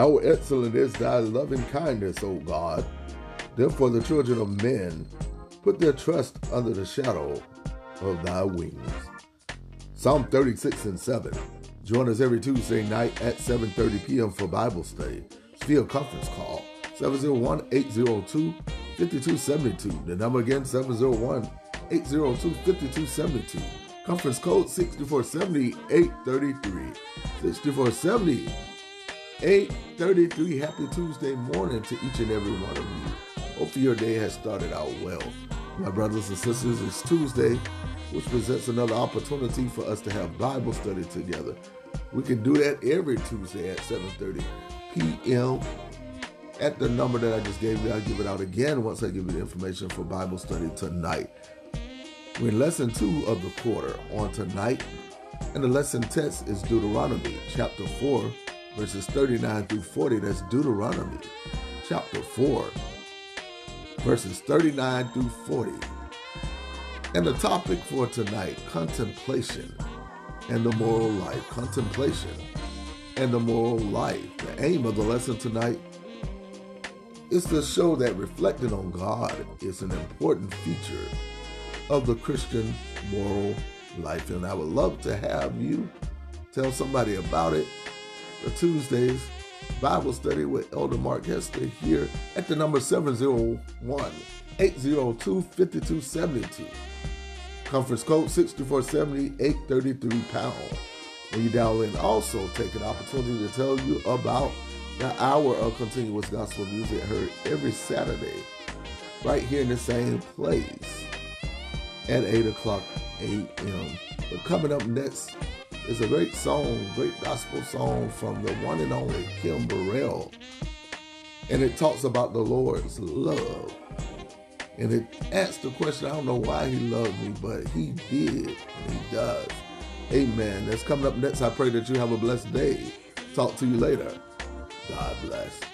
How excellent is thy loving kindness, O God! Therefore the children of men put their trust under the shadow of thy wings. Psalm 36:7. Join us every Tuesday night at 7:30 p.m. for Bible study. Still conference call 701-802-5272. The number again, 701-802-5272. Conference code 6470-833. 6470-833. Happy Tuesday morning to each and every one of you. Hope your day has started out well. My brothers and sisters, it's Tuesday, which presents another opportunity for us to have Bible study together. We can do that every Tuesday at 7:30 p.m. at the number that I just gave you. I'll give it out again once I give you the information for Bible study tonight. We're in lesson 2 of the quarter on tonight, and the lesson text is Deuteronomy chapter 4, verses 39 through 40. That's Deuteronomy chapter 4, verses 39 through 40. And the topic for tonight, contemplation and the moral life. Contemplation and the moral life. The aim of the lesson tonight is to show that reflecting on God is an important feature of the Christian moral life. And I would love to have you tell somebody about it. The Tuesdays Bible study with Elder Mark Hester here at the number 701-802-5272. Conference code 6470-833-POUND. When you dial in, also take an opportunity to tell you about the hour of continuous gospel music heard every Saturday right here in the same place at 8 o'clock a.m. But coming up next is a great song, great gospel song from the one and only Kim Burrell. And it talks about the Lord's love. And it asks the question, I don't know why he loved me, but he did, and he does. Amen. That's coming up next. I pray that you have a blessed day. Talk to you later. God bless.